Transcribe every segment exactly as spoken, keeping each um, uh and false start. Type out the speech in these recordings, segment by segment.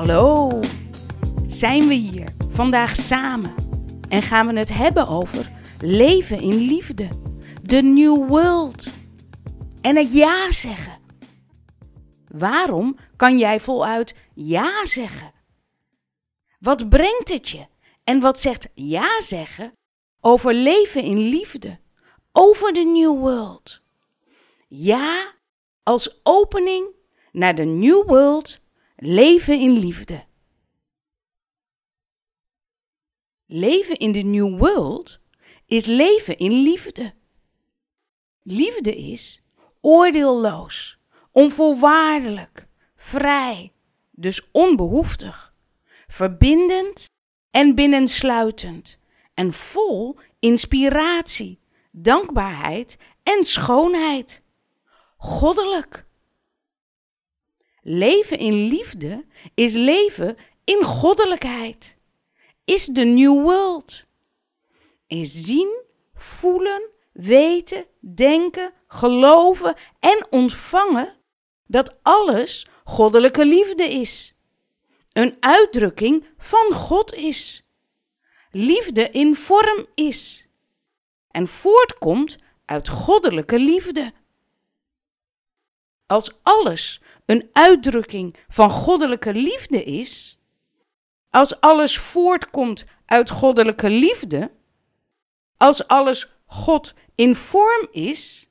Hallo, zijn we hier vandaag samen en gaan we het hebben over leven in liefde, de New World en het ja zeggen. Waarom kan jij voluit ja zeggen? Wat brengt het je en wat zegt ja zeggen over leven in liefde, over de New World? Ja als opening naar de New World, leven in liefde. Leven in de New World is leven in liefde. Liefde is oordeelloos, onvoorwaardelijk, vrij, dus onbehoeftig, verbindend en binnensluitend en vol inspiratie, dankbaarheid en schoonheid. Goddelijk. Leven in liefde is leven in goddelijkheid. Is de New World. Is zien, voelen, weten, denken, geloven en ontvangen dat alles goddelijke liefde is. Een uitdrukking van God is. Liefde in vorm is. En voortkomt uit goddelijke liefde. Als alles een uitdrukking van goddelijke liefde is, als alles voortkomt uit goddelijke liefde, als alles God in vorm is,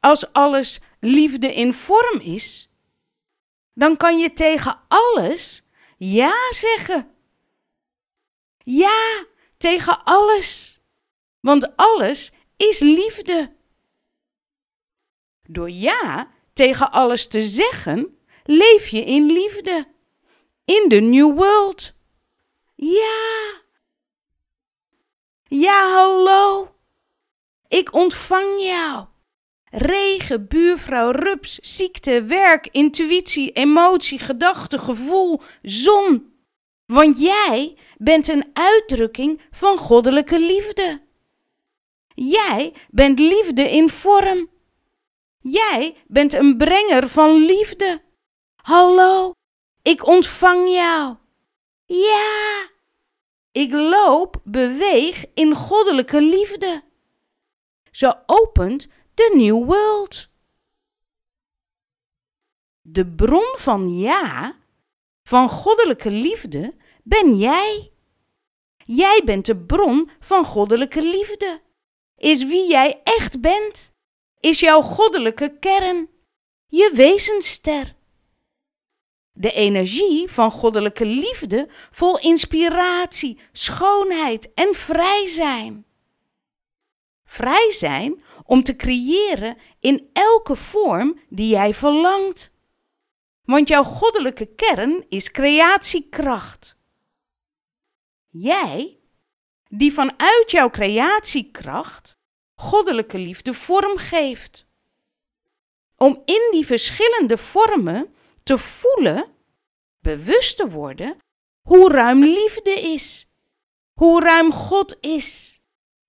als alles liefde in vorm is, dan kan je tegen alles ja zeggen. Ja, tegen alles, want alles is liefde. Door ja tegen alles te zeggen, leef je in liefde. In de New World. Ja. Ja, hallo. Ik ontvang jou. Regen, buurvrouw, rups, ziekte, werk, intuïtie, emotie, gedachte, gevoel, zon. Want jij bent een uitdrukking van goddelijke liefde. Jij bent liefde in vorm. Jij bent een brenger van liefde. Hallo, ik ontvang jou. Ja, ik loop, beweeg in goddelijke liefde. Zo opent de New World. De bron van ja, van goddelijke liefde, ben jij. Jij bent de bron van goddelijke liefde. Is wie jij echt bent. Is jouw goddelijke kern, je wezenster. De energie van goddelijke liefde vol inspiratie, schoonheid en vrij zijn. Vrij zijn om te creëren in elke vorm die jij verlangt. Want jouw goddelijke kern is creatiekracht. Jij, die vanuit jouw creatiekracht goddelijke liefde vorm geeft. Om in die verschillende vormen te voelen, bewust te worden, hoe ruim liefde is, hoe ruim God is,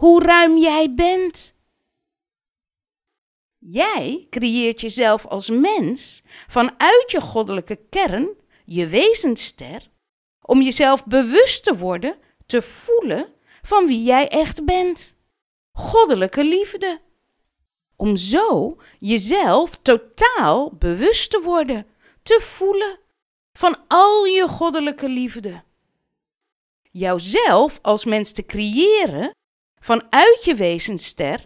hoe ruim jij bent. Jij creëert jezelf als mens vanuit je goddelijke kern, je wezenster, om jezelf bewust te worden, te voelen van wie jij echt bent. Goddelijke liefde. Om zo jezelf totaal bewust te worden, te voelen van al je goddelijke liefde. Jouzelf als mens te creëren vanuit je wezenster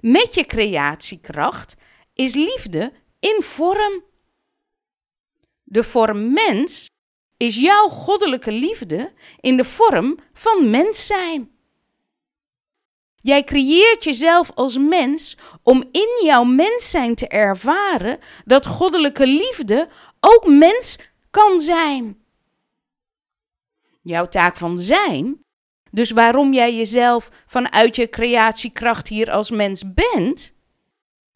met je creatiekracht is liefde in vorm. De vorm mens is jouw goddelijke liefde in de vorm van mens zijn. Jij creëert jezelf als mens om in jouw mens zijn te ervaren dat goddelijke liefde ook mens kan zijn. Jouw taak van zijn, dus waarom jij jezelf vanuit je creatiekracht hier als mens bent,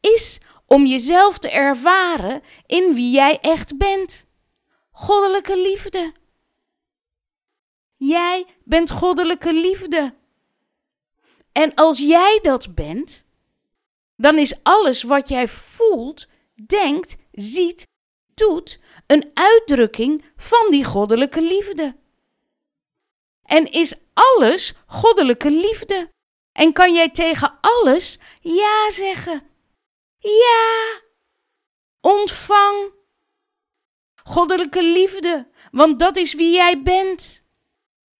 is om jezelf te ervaren in wie jij echt bent. Goddelijke liefde. Jij bent goddelijke liefde. En als jij dat bent, dan is alles wat jij voelt, denkt, ziet, doet een uitdrukking van die goddelijke liefde. En is alles goddelijke liefde? En kan jij tegen alles ja zeggen? Ja! Ontvang goddelijke liefde, want dat is wie jij bent.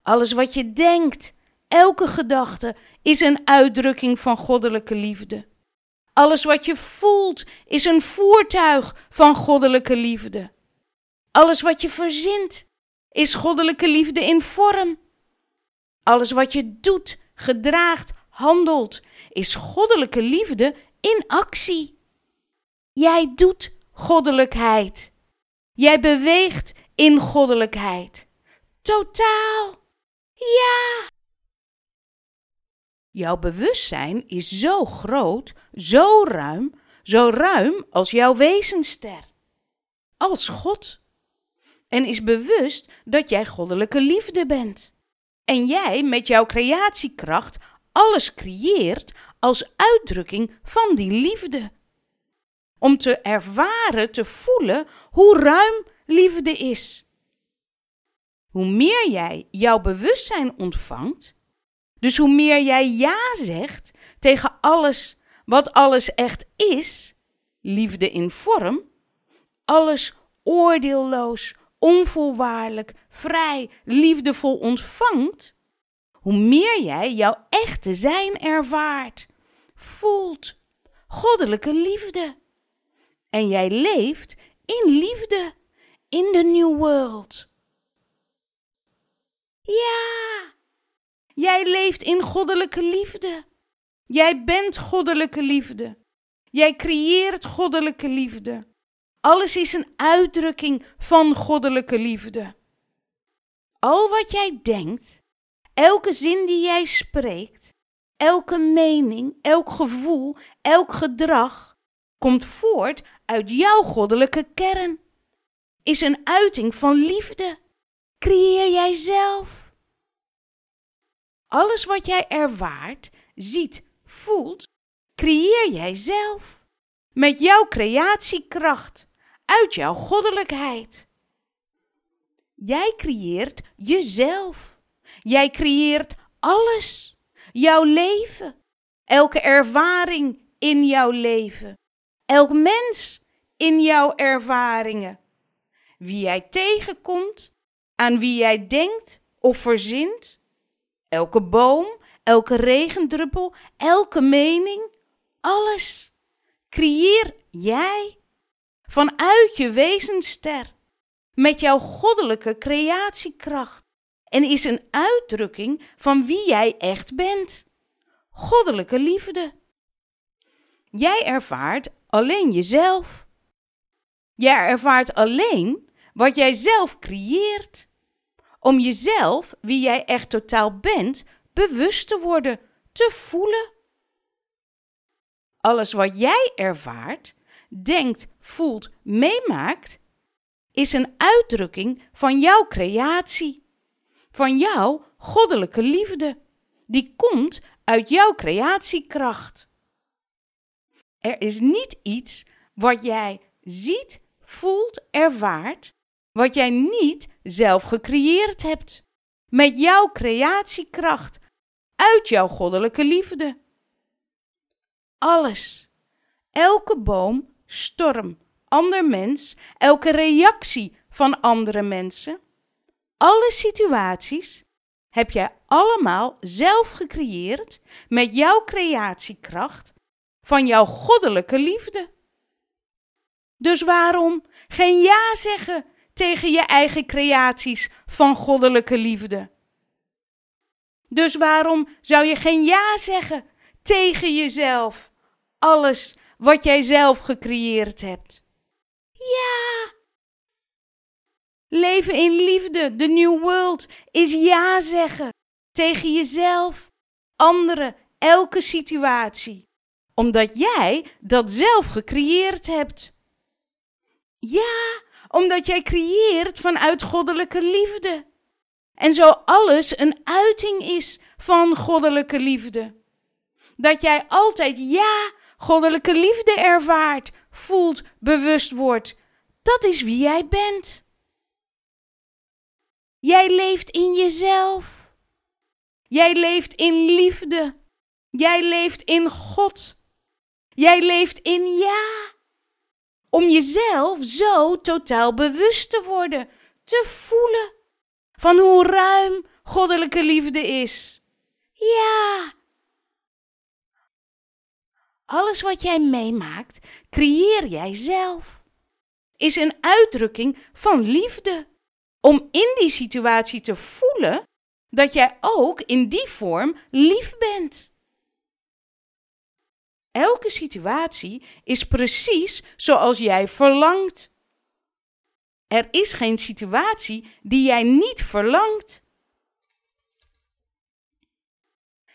Alles wat je denkt, elke gedachte is een uitdrukking van goddelijke liefde. Alles wat je voelt is een voertuig van goddelijke liefde. Alles wat je verzint is goddelijke liefde in vorm. Alles wat je doet, gedraagt, handelt is goddelijke liefde in actie. Jij doet goddelijkheid. Jij beweegt in goddelijkheid. Totaal. Ja. Jouw bewustzijn is zo groot, zo ruim, zo ruim als jouw wezenster. Als God. En is bewust dat jij goddelijke liefde bent. En jij met jouw creatiekracht alles creëert als uitdrukking van die liefde. Om te ervaren, te voelen hoe ruim liefde is. Hoe meer jij jouw bewustzijn ontvangt, dus hoe meer jij ja zegt tegen alles wat alles echt is, liefde in vorm, alles oordeelloos, onvoorwaardelijk, vrij, liefdevol ontvangt, hoe meer jij jouw echte zijn ervaart, voelt, goddelijke liefde. En jij leeft in liefde, in de New World. Ja! Jij leeft in goddelijke liefde. Jij bent goddelijke liefde. Jij creëert goddelijke liefde. Alles is een uitdrukking van goddelijke liefde. Al wat jij denkt, elke zin die jij spreekt, elke mening, elk gevoel, elk gedrag, komt voort uit jouw goddelijke kern. Is een uiting van liefde. Creëer jijzelf. Alles wat jij ervaart, ziet, voelt, creëer jij zelf. Met jouw creatiekracht, uit jouw goddelijkheid. Jij creëert jezelf. Jij creëert alles. Jouw leven. Elke ervaring in jouw leven. Elk mens in jouw ervaringen. Wie jij tegenkomt, aan wie jij denkt of verzint. Elke boom, elke regendruppel, elke mening, alles. Creëer jij vanuit je wezenster met jouw goddelijke creatiekracht en is een uitdrukking van wie jij echt bent. Goddelijke liefde. Jij ervaart alleen jezelf. Jij ervaart alleen wat jij zelf creëert. Om jezelf, wie jij echt totaal bent, bewust te worden, te voelen. Alles wat jij ervaart, denkt, voelt, meemaakt, is een uitdrukking van jouw creatie. Van jouw goddelijke liefde. Die komt uit jouw creatiekracht. Er is niet iets wat jij ziet, voelt, ervaart, wat jij niet zelf gecreëerd hebt. Met jouw creatiekracht. Uit jouw goddelijke liefde. Alles. Elke boom, storm, ander mens. Elke reactie van andere mensen. Alle situaties heb jij allemaal zelf gecreëerd. Met jouw creatiekracht. Van jouw goddelijke liefde. Dus waarom geen ja zeggen tegen je eigen creaties van goddelijke liefde? Dus waarom zou je geen ja zeggen tegen jezelf, alles wat jij zelf gecreëerd hebt? Ja! Leven in liefde, de New World, is ja zeggen tegen jezelf, anderen, elke situatie. Omdat jij dat zelf gecreëerd hebt. Ja! Omdat jij creëert vanuit goddelijke liefde. En zo alles een uiting is van goddelijke liefde. Dat jij altijd ja, goddelijke liefde ervaart, voelt, bewust wordt. Dat is wie jij bent. Jij leeft in jezelf. Jij leeft in liefde. Jij leeft in God. Jij leeft in ja. Om jezelf zo totaal bewust te worden, te voelen van hoe ruim goddelijke liefde is. Ja! Alles wat jij meemaakt, creëer jij zelf. Is een uitdrukking van liefde. Om in die situatie te voelen dat jij ook in die vorm lief bent. Elke situatie is precies zoals jij verlangt. Er is geen situatie die jij niet verlangt.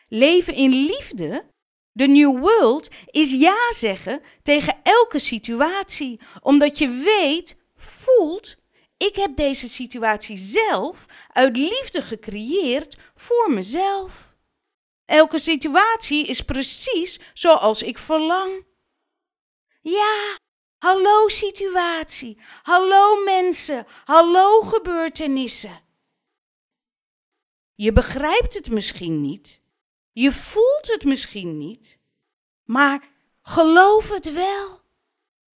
Leven in liefde, de New World, is ja zeggen tegen elke situatie. Omdat je weet, voelt, ik heb deze situatie zelf uit liefde gecreëerd voor mezelf. Elke situatie is precies zoals ik verlang. Ja, hallo situatie, hallo mensen, hallo gebeurtenissen. Je begrijpt het misschien niet, je voelt het misschien niet, maar geloof het wel.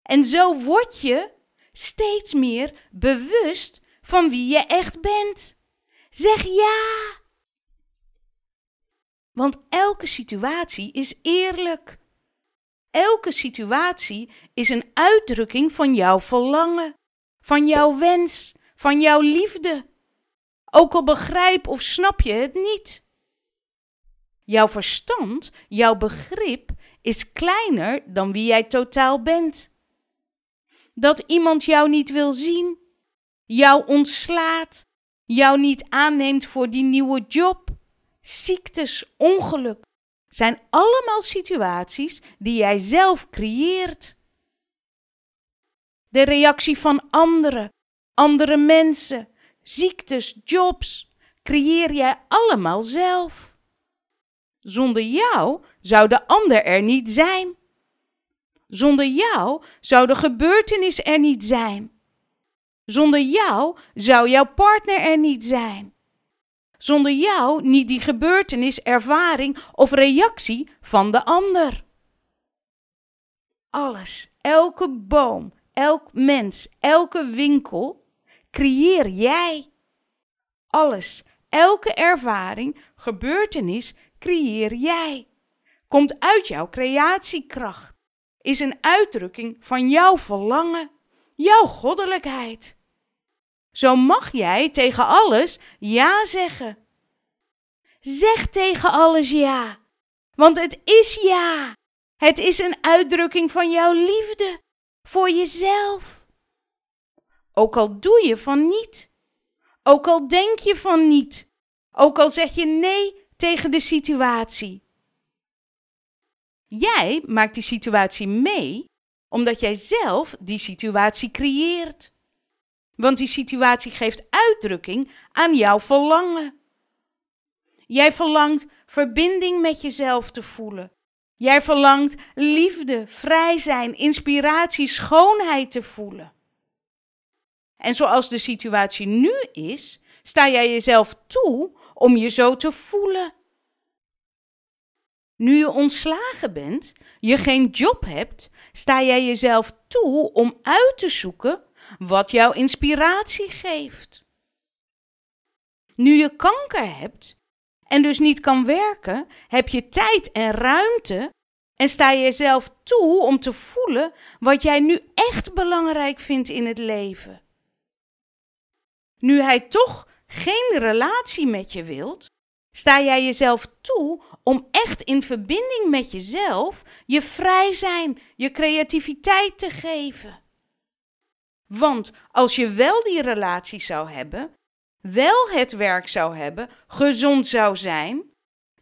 En zo word je steeds meer bewust van wie je echt bent. Zeg ja! Want elke situatie is eerlijk. Elke situatie is een uitdrukking van jouw verlangen, van jouw wens, van jouw liefde. Ook al begrijp of snap je het niet. Jouw verstand, jouw begrip is kleiner dan wie jij totaal bent. Dat iemand jou niet wil zien, jou ontslaat, jou niet aanneemt voor die nieuwe job. Ziektes, ongeluk zijn allemaal situaties die jij zelf creëert. De reactie van anderen, andere mensen, ziektes, jobs, creëer jij allemaal zelf. Zonder jou zou de ander er niet zijn. Zonder jou zou de gebeurtenis er niet zijn. Zonder jou zou jouw partner er niet zijn. Zonder jou niet die gebeurtenis, ervaring of reactie van de ander. Alles, elke boom, elk mens, elke winkel, creëer jij. Alles, elke ervaring, gebeurtenis, creëer jij. Komt uit jouw creatiekracht. Is een uitdrukking van jouw verlangen, jouw goddelijkheid. Zo mag jij tegen alles ja zeggen. Zeg tegen alles ja, want het is ja. Het is een uitdrukking van jouw liefde voor jezelf. Ook al doe je van niet, ook al denk je van niet, ook al zeg je nee tegen de situatie. Jij maakt die situatie mee omdat jij zelf die situatie creëert. Want die situatie geeft uitdrukking aan jouw verlangen. Jij verlangt verbinding met jezelf te voelen. Jij verlangt liefde, vrij zijn, inspiratie, schoonheid te voelen. En zoals de situatie nu is, sta jij jezelf toe om je zo te voelen. Nu je ontslagen bent, je geen job hebt, sta jij jezelf toe om uit te zoeken wat jouw inspiratie geeft. Nu je kanker hebt en dus niet kan werken, heb je tijd en ruimte en sta jezelf toe om te voelen wat jij nu echt belangrijk vindt in het leven. Nu hij toch geen relatie met je wilt, sta jij jezelf toe om echt in verbinding met jezelf je vrij zijn, je creativiteit te geven. Want als je wel die relatie zou hebben, wel het werk zou hebben, gezond zou zijn,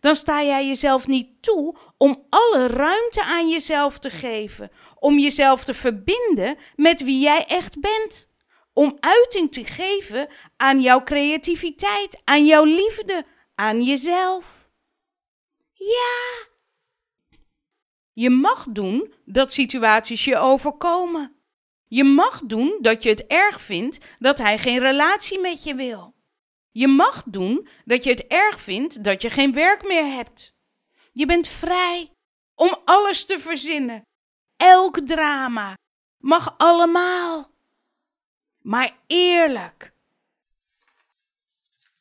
dan sta jij jezelf niet toe om alle ruimte aan jezelf te geven, om jezelf te verbinden met wie jij echt bent, om uiting te geven aan jouw creativiteit, aan jouw liefde, aan jezelf. Ja! Je mag doen dat situaties je overkomen. Je mag doen dat je het erg vindt dat hij geen relatie met je wil. Je mag doen dat je het erg vindt dat je geen werk meer hebt. Je bent vrij om alles te verzinnen. Elk drama mag allemaal. Maar eerlijk.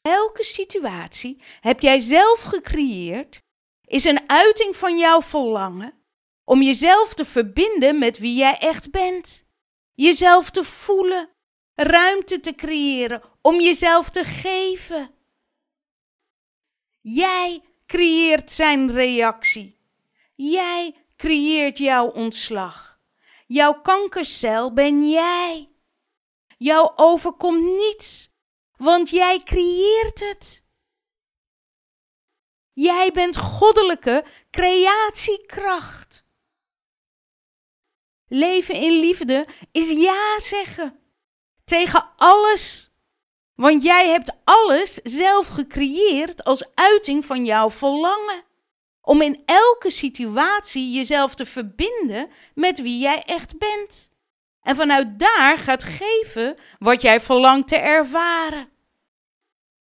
Elke situatie heb jij zelf gecreëerd, is een uiting van jouw verlangen om jezelf te verbinden met wie jij echt bent. Jezelf te voelen, ruimte te creëren, om jezelf te geven. Jij creëert zijn reactie. Jij creëert jouw ontslag. Jouw kankercel ben jij. Jou overkomt niets, want jij creëert het. Jij bent goddelijke creatiekracht. Leven in liefde is ja zeggen. Tegen alles. Want jij hebt alles zelf gecreëerd als uiting van jouw verlangen. Om in elke situatie jezelf te verbinden met wie jij echt bent. En vanuit daar gaat geven wat jij verlangt te ervaren.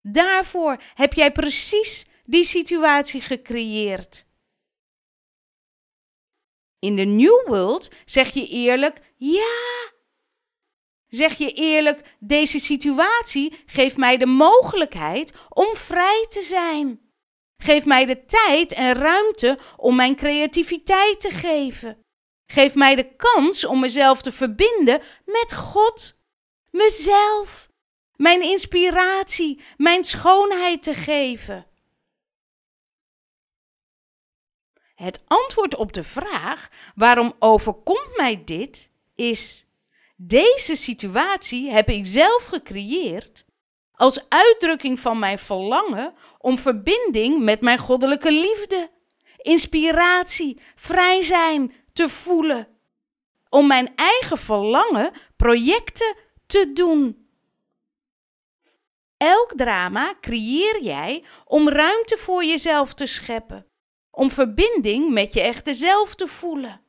Daarvoor heb jij precies die situatie gecreëerd. In de New World zeg je eerlijk ja. Zeg je eerlijk, deze situatie geeft mij de mogelijkheid om vrij te zijn. Geef mij de tijd en ruimte om mijn creativiteit te geven. Geef mij de kans om mezelf te verbinden met God, mezelf, mijn inspiratie, mijn schoonheid te geven. Het antwoord op de vraag waarom overkomt mij dit is: deze situatie heb ik zelf gecreëerd als uitdrukking van mijn verlangen om verbinding met mijn goddelijke liefde, inspiratie, vrij zijn, te voelen. Om mijn eigen verlangen projecten te doen. Elk drama creëer jij om ruimte voor jezelf te scheppen. Om verbinding met je echte zelf te voelen.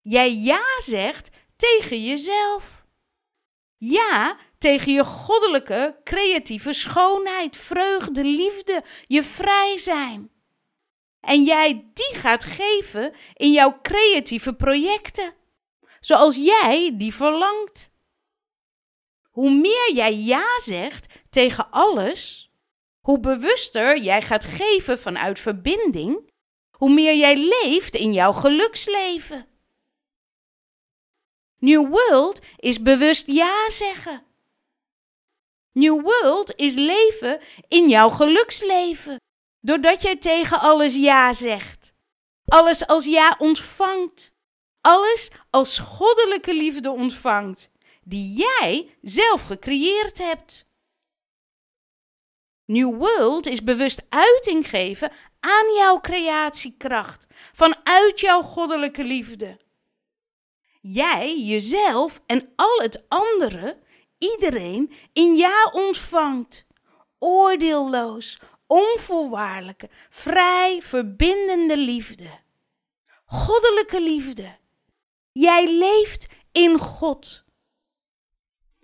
Jij ja zegt tegen jezelf. Ja tegen je goddelijke, creatieve schoonheid, vreugde, liefde, je vrij zijn. En jij die gaat geven in jouw creatieve projecten. Zoals jij die verlangt. Hoe meer jij ja zegt tegen alles, hoe bewuster jij gaat geven vanuit verbinding, hoe meer jij leeft in jouw geluksleven. New World is bewust ja zeggen. New World is leven in jouw geluksleven. Doordat jij tegen alles ja zegt. Alles als ja ontvangt. Alles als goddelijke liefde ontvangt. Die jij zelf gecreëerd hebt. New World is bewust uiting geven aan jouw creatiekracht. Vanuit jouw goddelijke liefde. Jij, jezelf en al het andere, iedereen in ja ontvangt. Oordeelloos, onvoorwaardelijke, vrij verbindende liefde. Goddelijke liefde. Jij leeft in God.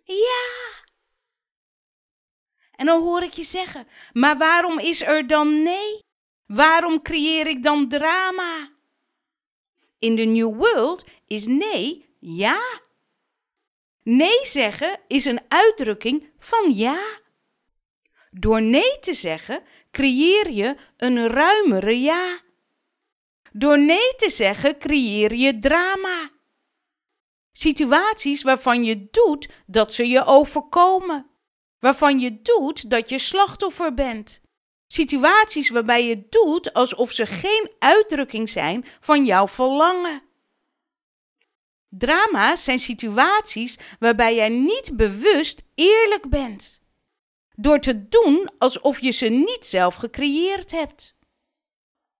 Ja. En dan hoor ik je zeggen, maar waarom is er dan nee? Waarom creëer ik dan drama? In de New World is nee, ja. Nee zeggen is een uitdrukking van ja. Door nee te zeggen, creëer je een ruimere ja. Door nee te zeggen, creëer je drama. Situaties waarvan je doet dat ze je overkomen. Waarvan je doet dat je slachtoffer bent. Situaties waarbij je doet alsof ze geen uitdrukking zijn van jouw verlangen. Drama's zijn situaties waarbij jij niet bewust eerlijk bent. Door te doen alsof je ze niet zelf gecreëerd hebt.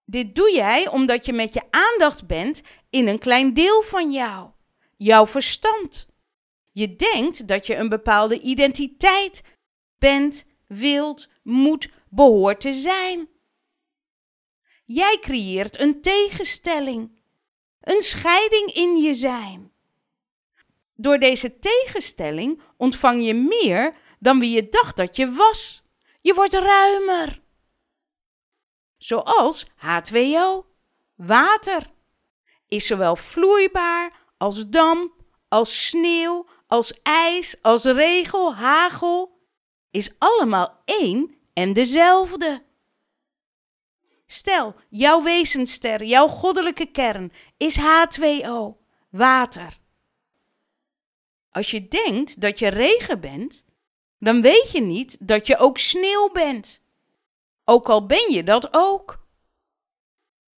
Dit doe jij omdat je met je aandacht bent in een klein deel van jou. Jouw verstand. Je denkt dat je een bepaalde identiteit bent, wilt, moet, behoort te zijn. Jij creëert een tegenstelling. Een scheiding in je zijn. Door deze tegenstelling ontvang je meer dan wie je dacht dat je was. Je wordt ruimer. Zoals H twee O, water, is zowel vloeibaar als damp, als sneeuw, als ijs, als regel, hagel, is allemaal één en dezelfde. Stel, jouw wezenster, jouw goddelijke kern is H twee O, water. Als je denkt dat je regen bent, dan weet je niet dat je ook sneeuw bent. Ook al ben je dat ook.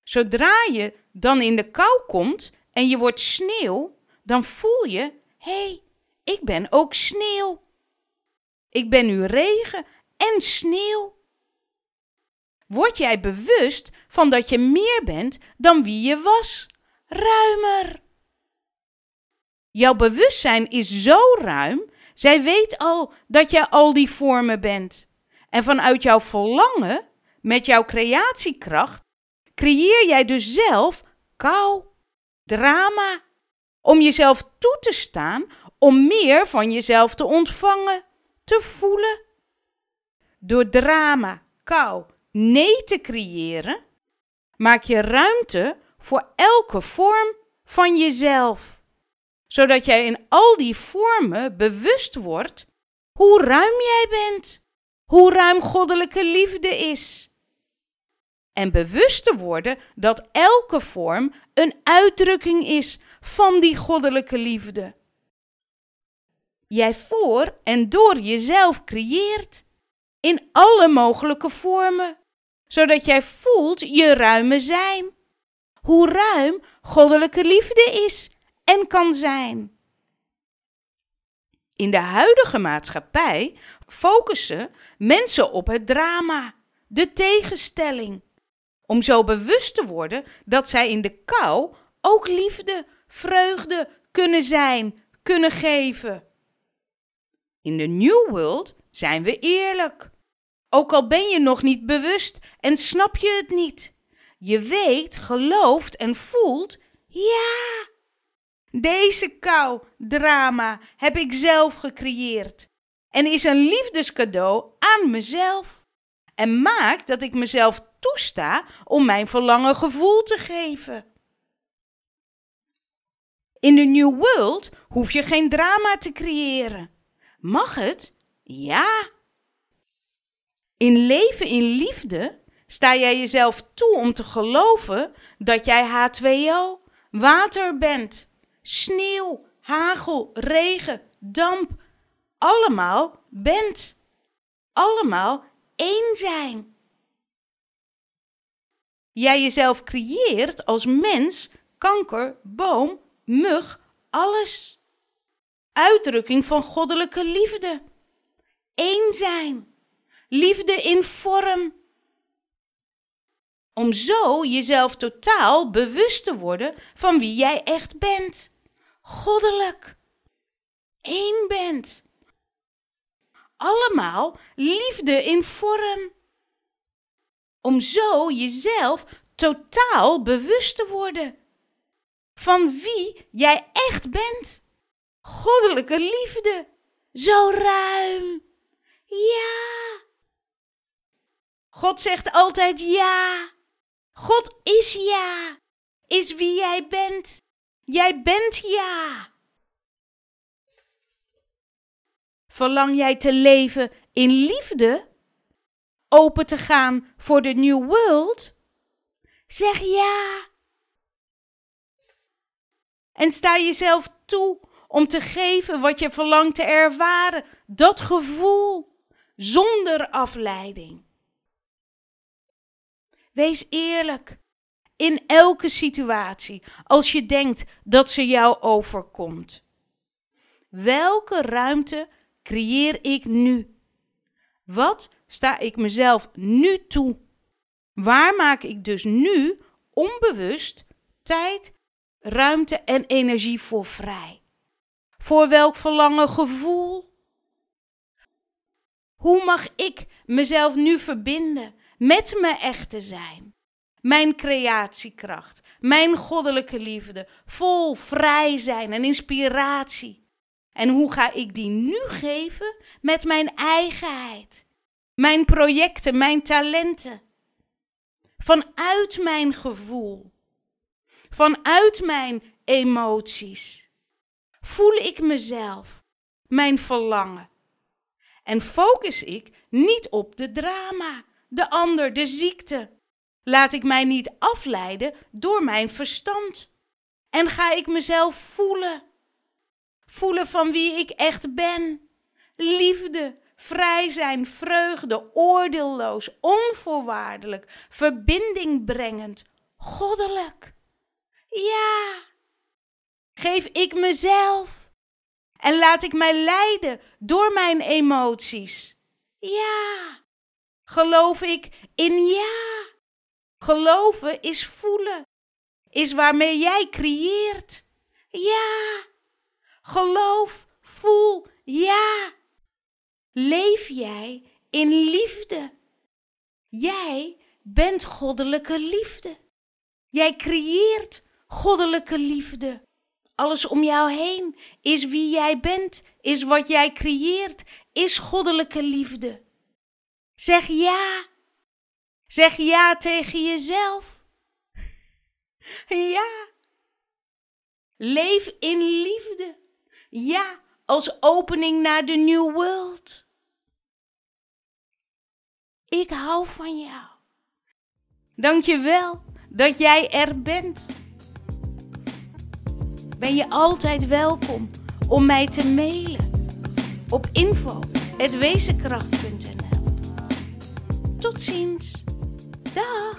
Zodra je dan in de kou komt en je wordt sneeuw, dan voel je, hé, hey, ik ben ook sneeuw. Ik ben nu regen en sneeuw. Word jij bewust van dat je meer bent dan wie je was? Ruimer. Jouw bewustzijn is zo ruim, zij weet al dat jij al die vormen bent. En vanuit jouw verlangen, met jouw creatiekracht, creëer jij dus zelf kou, drama, om jezelf toe te staan, om meer van jezelf te ontvangen, te voelen. Door drama, kou, nee te creëren, maak je ruimte voor elke vorm van jezelf. Zodat jij in al die vormen bewust wordt hoe ruim jij bent, hoe ruim goddelijke liefde is. En bewust te worden dat elke vorm een uitdrukking is van die goddelijke liefde. Jij voor en door jezelf creëert in alle mogelijke vormen, zodat jij voelt je ruime zijn. Hoe ruim goddelijke liefde is en kan zijn. In de huidige maatschappij focussen mensen op het drama, de tegenstelling, om zo bewust te worden dat zij in de kou ook liefde, vreugde kunnen zijn, kunnen geven. In de New World zijn we eerlijk. Ook al ben je nog niet bewust en snap je het niet. Je weet, gelooft en voelt, ja, deze kou, drama, heb ik zelf gecreëerd. En is een liefdescadeau aan mezelf. En maakt dat ik mezelf toesta om mijn verlangen gevoel te geven. In de New World hoef je geen drama te creëren. Mag het? Ja. In leven in liefde sta jij jezelf toe om te geloven dat jij H twee O, water bent. Sneeuw, hagel, regen, damp, allemaal bent. Allemaal één zijn. Jij jezelf creëert als mens, kanker, boom, mug, alles. Uitdrukking van goddelijke liefde. Eén zijn. Liefde in vorm. Om zo jezelf totaal bewust te worden van wie jij echt bent. Goddelijk. Eén bent. Allemaal liefde in vorm. Om zo jezelf totaal bewust te worden van wie jij echt bent. Goddelijke liefde. Zo ruim. Ja. God zegt altijd ja. God is ja. Is wie jij bent. Jij bent ja. Verlang jij te leven in liefde? Open te gaan voor de New World? Zeg ja. En sta jezelf toe om te geven wat je verlangt te ervaren. Dat gevoel. Zonder afleiding. Wees eerlijk. In elke situatie. Als je denkt dat ze jou overkomt. Welke ruimte creëer ik nu? Wat sta ik mezelf nu toe? Waar maak ik dus nu onbewust tijd, ruimte en energie voor vrij? Voor welk verlangen gevoel? Hoe mag ik mezelf nu verbinden met mijn echte zijn? Mijn creatiekracht, mijn goddelijke liefde, vol vrij zijn en inspiratie. En hoe ga ik die nu geven met mijn eigenheid, mijn projecten, mijn talenten? Vanuit mijn gevoel, vanuit mijn emoties, voel ik mezelf, mijn verlangen. En focus ik niet op de drama, de ander, de ziekte. Laat ik mij niet afleiden door mijn verstand. En ga ik mezelf voelen. Voelen van wie ik echt ben. Liefde, vrij zijn, vreugde, oordeelloos, onvoorwaardelijk, verbinding brengend, goddelijk. Ja, geef ik mezelf. En laat ik mij leiden door mijn emoties. Ja, geloof ik in ja. Geloven is voelen, is waarmee jij creëert. Ja, geloof, voel, ja. Leef jij in liefde. Jij bent goddelijke liefde. Jij creëert goddelijke liefde. Alles om jou heen is wie jij bent, is wat jij creëert, is goddelijke liefde. Zeg ja. Zeg ja tegen jezelf. Ja. Leef in liefde. Ja, als opening naar de New World. Ik hou van jou. Dank je wel dat jij er bent. Ben je altijd welkom om mij te mailen op info at wezenkracht punt n l. Tot ziens. Dag!